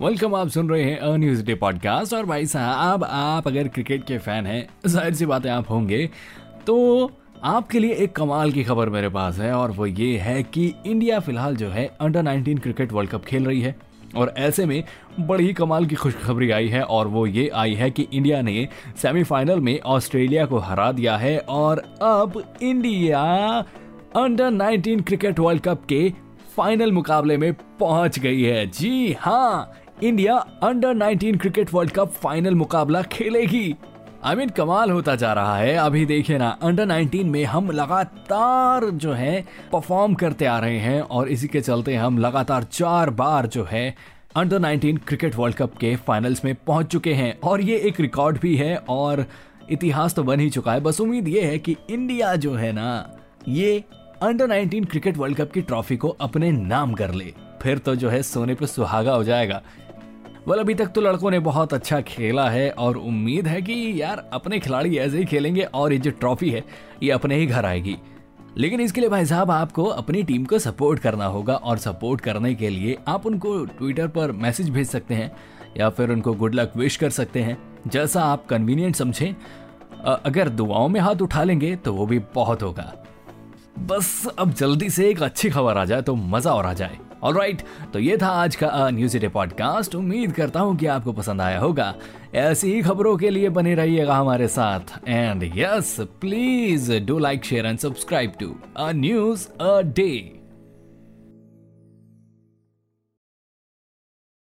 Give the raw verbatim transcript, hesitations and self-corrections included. Welcome, आप सुन रहे हैं अ न्यूज़ डे पॉडकास्ट। और भाई साहब, आप अगर क्रिकेट के फैन हैं, जाहिर सी बातें आप होंगे, तो आपके लिए एक कमाल की खबर मेरे पास है। और वो ये है कि इंडिया फिलहाल जो है under nineteen cricket world cup खेल रही है। और ऐसे में बड़ी कमाल की खुशखबरी आई है, और वो ये आई है कि इंडिया ने सेमीफाइनल में ऑस्ट्रेलिया को हरा दिया है। और अब India under nineteen cricket world cup के फाइनल मुकाबले में पहुंच गई है। जी हाँ, India under nineteen cricket world cup final मुकाबला खेलेगी। आई मीन, कमाल होता जा रहा है। अभी देखिए ना, अंडर नाइनटीन में हम लगातार जो है परफॉर्म करते आ रहे हैं, और इसी के चलते हम लगातार चार बार जो है under nineteen cricket world cup के फाइनल्स में पहुंच चुके हैं। और ये एक रिकॉर्ड भी है और इतिहास तो बन ही चुका है। बस उम्मीद ये है कि इंडिया जो है ना, ये under nineteen cricket world cup की ट्रॉफी को अपने नाम कर ले, फिर तो जो है सोने पर सुहागा हो जाएगा। वेल, अभी तक तो लड़कों ने बहुत अच्छा खेला है, और उम्मीद है कि यार अपने खिलाड़ी ऐसे ही खेलेंगे और ये जो ट्रॉफी है ये अपने ही घर आएगी। लेकिन इसके लिए भाई साहब, आपको अपनी टीम को सपोर्ट करना होगा। और सपोर्ट करने के लिए आप उनको ट्विटर पर मैसेज भेज सकते हैं या फिर उनको गुड लक विश कर सकते हैं, जैसा आप कन्वीनियंट समझें। अगर दुआओं में हाथ उठा लेंगे तो वो भी बहुत होगा। बस अब जल्दी से एक अच्छी खबर आ जाए तो मज़ा और आ जाए। ऑलराइट, तो ये था आज का न्यूज़डे पॉडकास्ट। उम्मीद करता हूँ कि आपको पसंद आया होगा। ऐसी ही खबरों के लिए बने रहिएगा हमारे साथ। And yes, please do like, share and subscribe to a news a day.